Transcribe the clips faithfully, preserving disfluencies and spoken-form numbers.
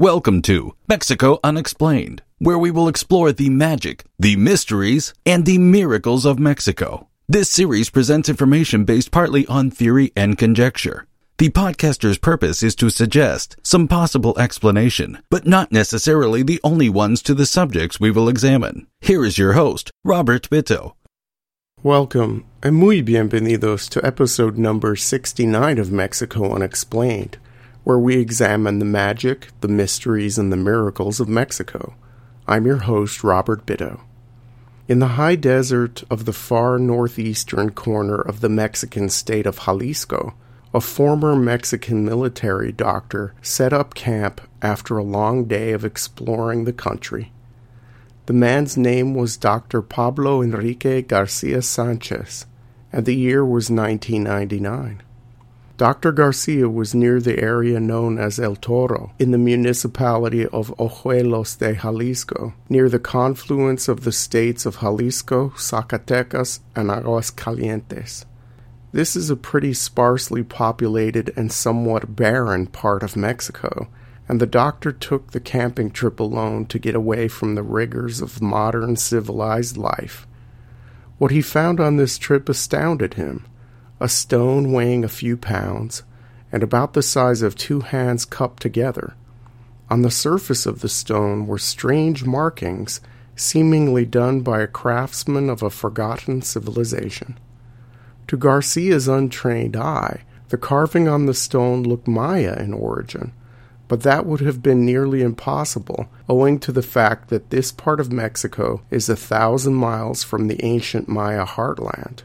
Welcome to Mexico Unexplained, where we will explore the magic, the mysteries, and the miracles of Mexico. This series presents information based partly on theory and conjecture. The podcaster's purpose is to suggest some possible explanation, but not necessarily the only ones to the subjects we will examine. Here is your host, Robert Bitto. Welcome, and muy bienvenidos to episode number sixty-nine of Mexico Unexplained, where we examine the magic, the mysteries, and the miracles of Mexico. I'm your host, Robert Bitto. In the high desert of the far northeastern corner of the Mexican state of Jalisco, a former Mexican military doctor set up camp after a long day of exploring the country. The man's name was Doctor Pablo Enrique García Sánchez, and the year was nineteen ninety-nine. Doctor García was near the area known as El Toro in the municipality of Ojuelos de Jalisco, near the confluence of the states of Jalisco, Zacatecas, and Aguascalientes. This is a pretty sparsely populated and somewhat barren part of Mexico, and the doctor took the camping trip alone to get away from the rigors of modern civilized life. What he found on this trip astounded him. A stone weighing a few pounds, and about the size of two hands cupped together. On the surface of the stone were strange markings, seemingly done by a craftsman of a forgotten civilization. To Garcia's untrained eye, the carving on the stone looked Maya in origin, but that would have been nearly impossible owing to the fact that this part of Mexico is a thousand miles from the ancient Maya heartland.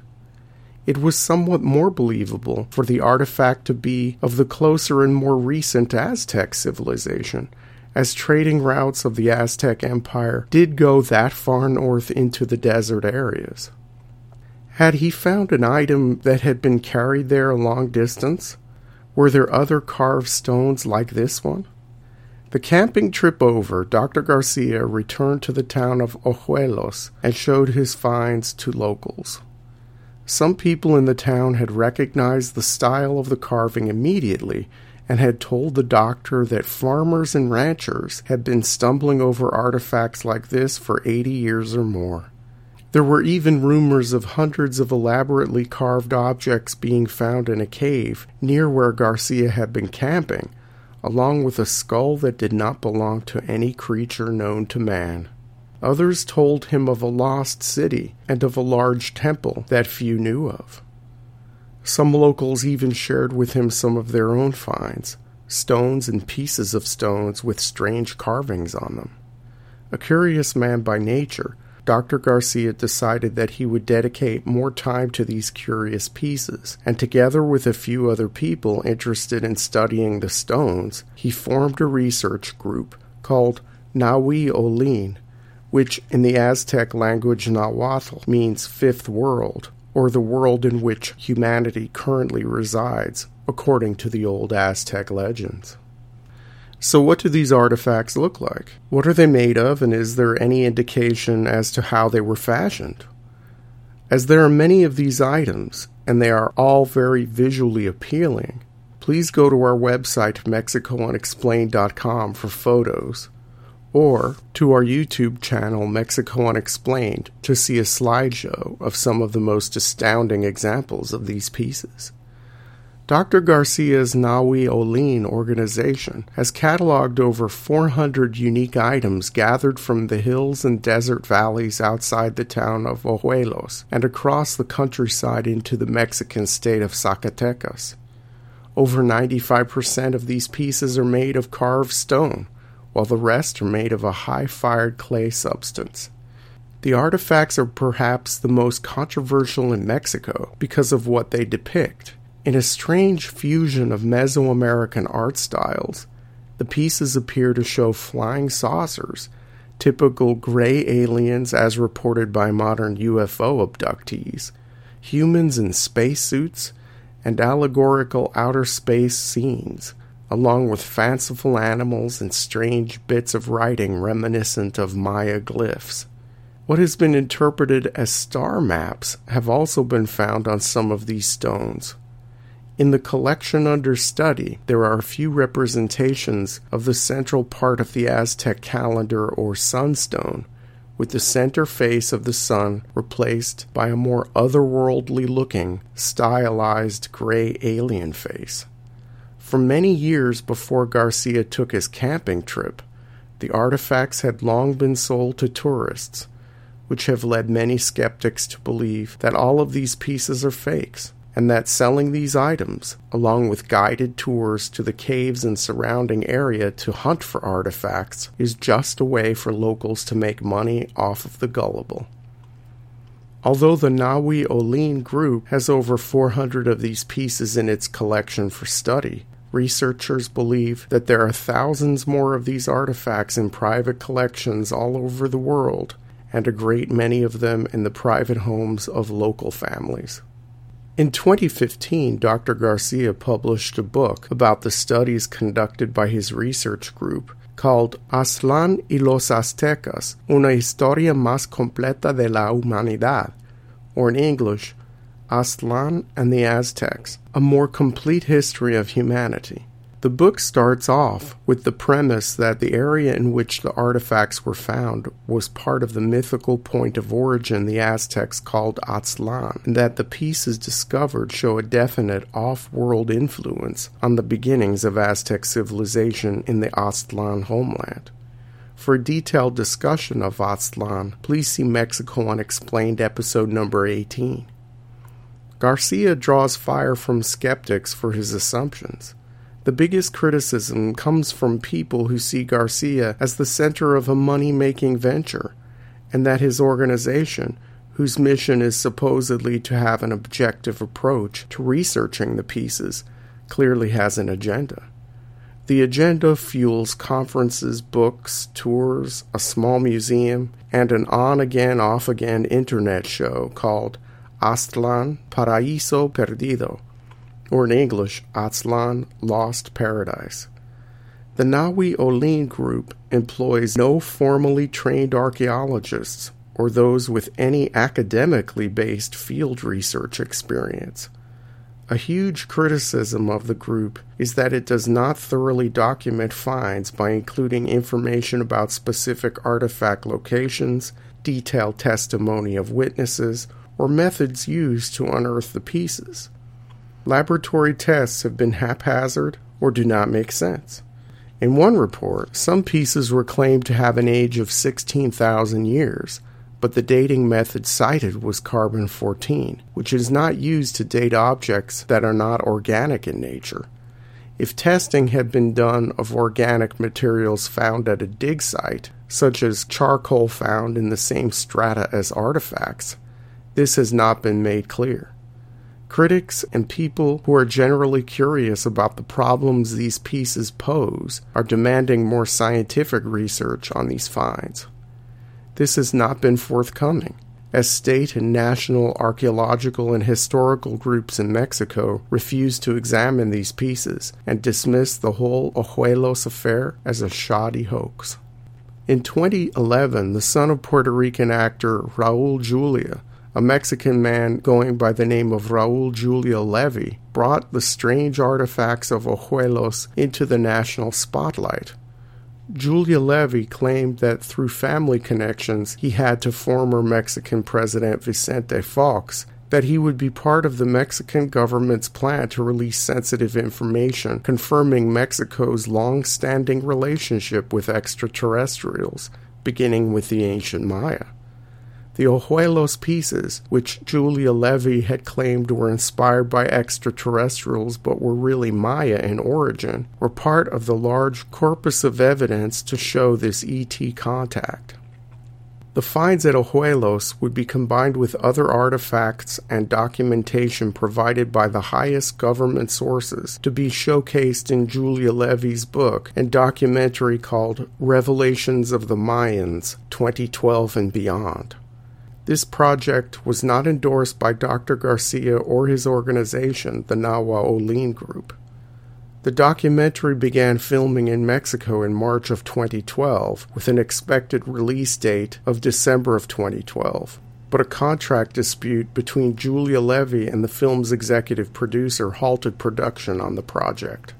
It was somewhat more believable for the artifact to be of the closer and more recent Aztec civilization, as trading routes of the Aztec Empire did go that far north into the desert areas. Had he found an item that had been carried there a long distance? Were there other carved stones like this one? The camping trip over, Doctor Garcia returned to the town of Ojuelos and showed his finds to locals. Some people in the town had recognized the style of the carving immediately and had told the doctor that farmers and ranchers had been stumbling over artifacts like this for eighty years or more. There were even rumors of hundreds of elaborately carved objects being found in a cave near where Garcia had been camping, along with a skull that did not belong to any creature known to man. Others told him of a lost city and of a large temple that few knew of. Some locals even shared with him some of their own finds, stones and pieces of stones with strange carvings on them. A curious man by nature, Doctor Garcia decided that he would dedicate more time to these curious pieces, and together with a few other people interested in studying the stones, he formed a research group called Nahui Olin, which in the Aztec language Nahuatl means fifth world, or the world in which humanity currently resides, according to the old Aztec legends. So what do these artifacts look like? What are they made of, and is there any indication as to how they were fashioned? As there are many of these items, and they are all very visually appealing, please go to our website mexico unexplained dot com for photos, or to our YouTube channel Mexico Unexplained to see a slideshow of some of the most astounding examples of these pieces. Doctor Garcia's Nahui Olin organization has cataloged over four hundred unique items gathered from the hills and desert valleys outside the town of Ojuelos and across the countryside into the Mexican state of Zacatecas. Over ninety-five percent of these pieces are made of carved stone, while the rest are made of a high-fired clay substance. The artifacts are perhaps the most controversial in Mexico because of what they depict. In a strange fusion of Mesoamerican art styles, the pieces appear to show flying saucers, typical gray aliens as reported by modern U F O abductees, humans in spacesuits, and allegorical outer space scenes, along with fanciful animals and strange bits of writing reminiscent of Maya glyphs. What has been interpreted as star maps have also been found on some of these stones. In the collection under study, there are a few representations of the central part of the Aztec calendar or sunstone, with the center face of the sun replaced by a more otherworldly-looking, stylized gray alien face. For many years before Garcia took his camping trip, the artifacts had long been sold to tourists, which have led many skeptics to believe that all of these pieces are fakes, and that selling these items, along with guided tours to the caves and surrounding area to hunt for artifacts, is just a way for locals to make money off of the gullible. Although the Nahui Olin group has over four hundred of these pieces in its collection for study, researchers believe that there are thousands more of these artifacts in private collections all over the world, and a great many of them in the private homes of local families. In twenty fifteen, Doctor Garcia published a book about the studies conducted by his research group called Aztlán y los Aztecas, Una Historia Más Completa de la Humanidad, or in English, Aztlán and the Aztecs, A More Complete History of Humanity. The book starts off with the premise that the area in which the artifacts were found was part of the mythical point of origin the Aztecs called Aztlan, and that the pieces discovered show a definite off-world influence on the beginnings of Aztec civilization in the Aztlan homeland. For a detailed discussion of Aztlan, please see Mexico Unexplained episode number eighteen. Garcia draws fire from skeptics for his assumptions. The biggest criticism comes from people who see Garcia as the center of a money-making venture, and that his organization, whose mission is supposedly to have an objective approach to researching the pieces, clearly has an agenda. The agenda fuels conferences, books, tours, a small museum, and an on-again, off-again internet show called Aztlan Paraíso Perdido, or in English, Aztlan, Lost Paradise. The Nahui Olin group employs no formally trained archaeologists or those with any academically based field research experience. A huge criticism of the group is that it does not thoroughly document finds by including information about specific artifact locations, detailed testimony of witnesses, or methods used to unearth the pieces. Laboratory tests have been haphazard or do not make sense. In one report, some pieces were claimed to have an age of sixteen thousand years, but the dating method cited was carbon fourteen, which is not used to date objects that are not organic in nature. If testing had been done of organic materials found at a dig site, such as charcoal found in the same strata as artifacts, this has not been made clear. Critics and people who are generally curious about the problems these pieces pose are demanding more scientific research on these finds. This has not been forthcoming, as state and national archaeological and historical groups in Mexico refuse to examine these pieces and dismiss the whole Ojuelos affair as a shoddy hoax. In twenty eleven, the son of Puerto Rican actor Raúl Julia, a Mexican man going by the name of Raúl Julia Levy, brought the strange artifacts of Ojuelos into the national spotlight. Julia Levy claimed that through family connections he had to former Mexican President Vicente Fox, that he would be part of the Mexican government's plan to release sensitive information confirming Mexico's long-standing relationship with extraterrestrials, beginning with the ancient Maya. The Ojuelos pieces, which Julia Levy had claimed were inspired by extraterrestrials but were really Maya in origin, were part of the large corpus of evidence to show this E T contact. The finds at Ojuelos would be combined with other artifacts and documentation provided by the highest government sources to be showcased in Julia Levy's book and documentary called Revelations of the Mayans, twenty twelve and beyond. This project was not endorsed by Doctor Garcia or his organization, the Nahui Olin Group. The documentary began filming in Mexico in March of twenty twelve with an expected release date of December of twenty twelve, but a contract dispute between Julia Levy and the film's executive producer halted production on the project.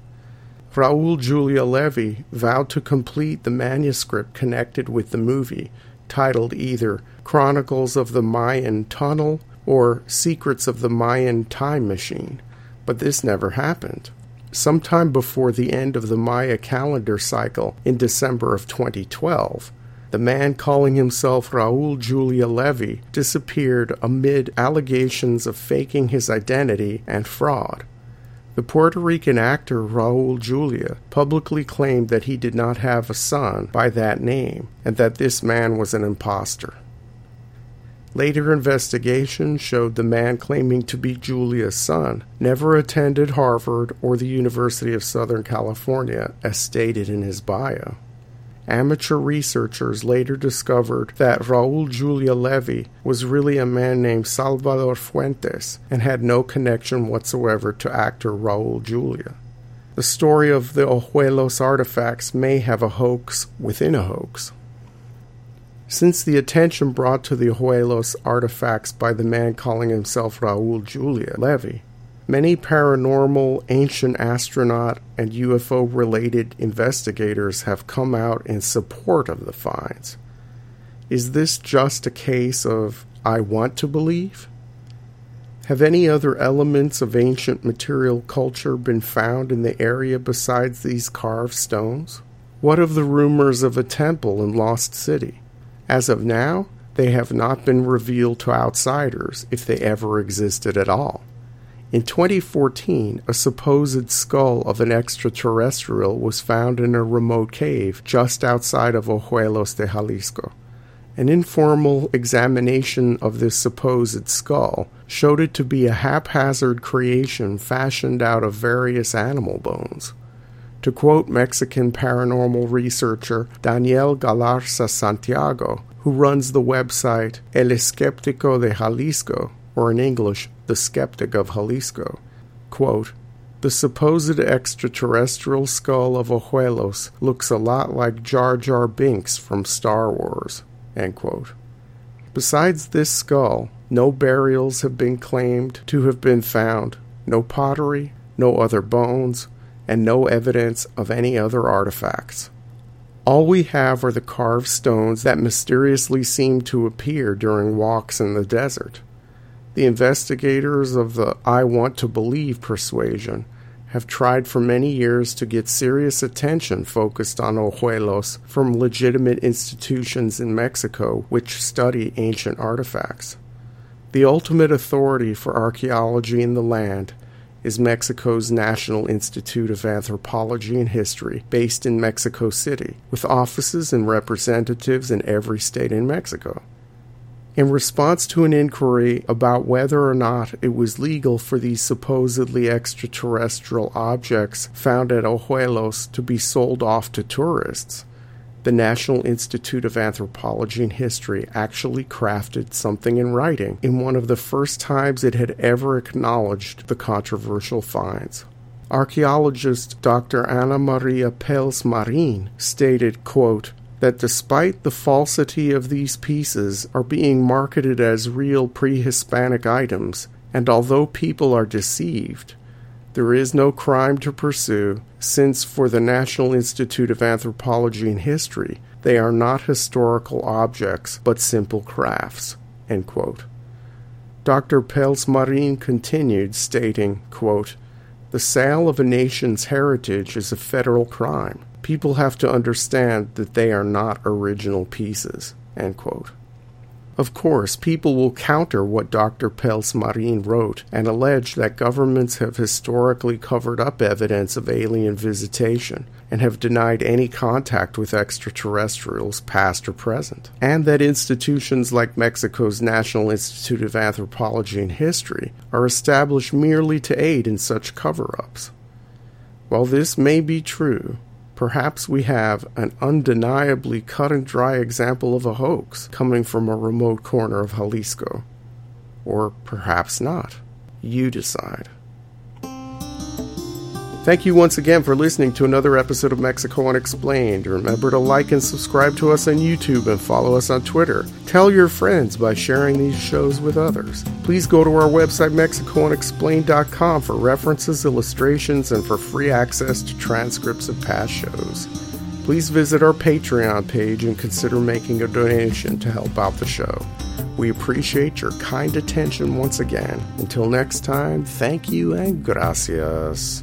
Raúl Julia Levy vowed to complete the manuscript connected with the movie, titled either Chronicles of the Mayan Tunnel or Secrets of the Mayan Time Machine, but this never happened. Sometime before the end of the Maya calendar cycle in December of twenty twelve, the man calling himself Raúl Julia Levy disappeared amid allegations of faking his identity and fraud. The Puerto Rican actor Raúl Julia publicly claimed that he did not have a son by that name and that this man was an imposter. Later investigations showed the man claiming to be Julia's son never attended Harvard or the University of Southern California, as stated in his bio. Amateur researchers later discovered that Raúl Julia Levy was really a man named Salvador Fuentes and had no connection whatsoever to actor Raúl Julia. The story of the Ojuelos artifacts may have a hoax within a hoax. Since the attention brought to the Ojuelos artifacts by the man calling himself Raúl Julia Levy, many paranormal, ancient astronaut, and U F O-related investigators have come out in support of the finds. Is this just a case of, I want to believe? Have any other elements of ancient material culture been found in the area besides these carved stones? What of the rumors of a temple in Lost City? As of now, they have not been revealed to outsiders, if they ever existed at all. In twenty fourteen, a supposed skull of an extraterrestrial was found in a remote cave just outside of Ojuelos de Jalisco. An informal examination of this supposed skull showed it to be a haphazard creation fashioned out of various animal bones. To quote Mexican paranormal researcher Daniel Galarza Santiago, who runs the website El Escéptico de Jalisco, or in English, The Skeptic of Jalisco, quote, "The supposed extraterrestrial skull of Ojuelos looks a lot like Jar Jar Binks from Star Wars," end quote. Besides this skull, no burials have been claimed to have been found, no pottery, no other bones, and no evidence of any other artifacts. All we have are the carved stones that mysteriously seem to appear during walks in the desert. The investigators of the I want to believe persuasion have tried for many years to get serious attention focused on Ojuelos from legitimate institutions in Mexico which study ancient artifacts. The ultimate authority for archaeology in the land is Mexico's National Institute of Anthropology and History, based in Mexico City, with offices and representatives in every state in Mexico. In response to an inquiry about whether or not it was legal for these supposedly extraterrestrial objects found at Ojuelos to be sold off to tourists, the National Institute of Anthropology and History actually crafted something in writing in one of the first times it had ever acknowledged the controversial finds. Archaeologist Doctor Ana Maria Pels-Marin stated, quote, "that despite the falsity of these pieces are being marketed as real pre-Hispanic items, and although people are deceived, there is no crime to pursue, since for the National Institute of Anthropology and History, they are not historical objects, but simple crafts," end quote. Doctor Pels-Marin continued, stating, quote, "The sale of a nation's heritage is a federal crime. People have to understand that they are not original pieces," end quote. Of course, people will counter what Doctor Pels-Marin wrote and allege that governments have historically covered up evidence of alien visitation and have denied any contact with extraterrestrials, past or present, and that institutions like Mexico's National Institute of Anthropology and History are established merely to aid in such cover-ups. While this may be true, perhaps we have an undeniably cut-and-dry example of a hoax coming from a remote corner of Jalisco. Or perhaps not. You decide. Thank you once again for listening to another episode of Mexico Unexplained. Remember to like and subscribe to us on YouTube and follow us on Twitter. Tell your friends by sharing these shows with others. Please go to our website, Mexico Unexplained dot com, for references, illustrations, and for free access to transcripts of past shows. Please visit our Patreon page and consider making a donation to help out the show. We appreciate your kind attention once again. Until next time, thank you and gracias.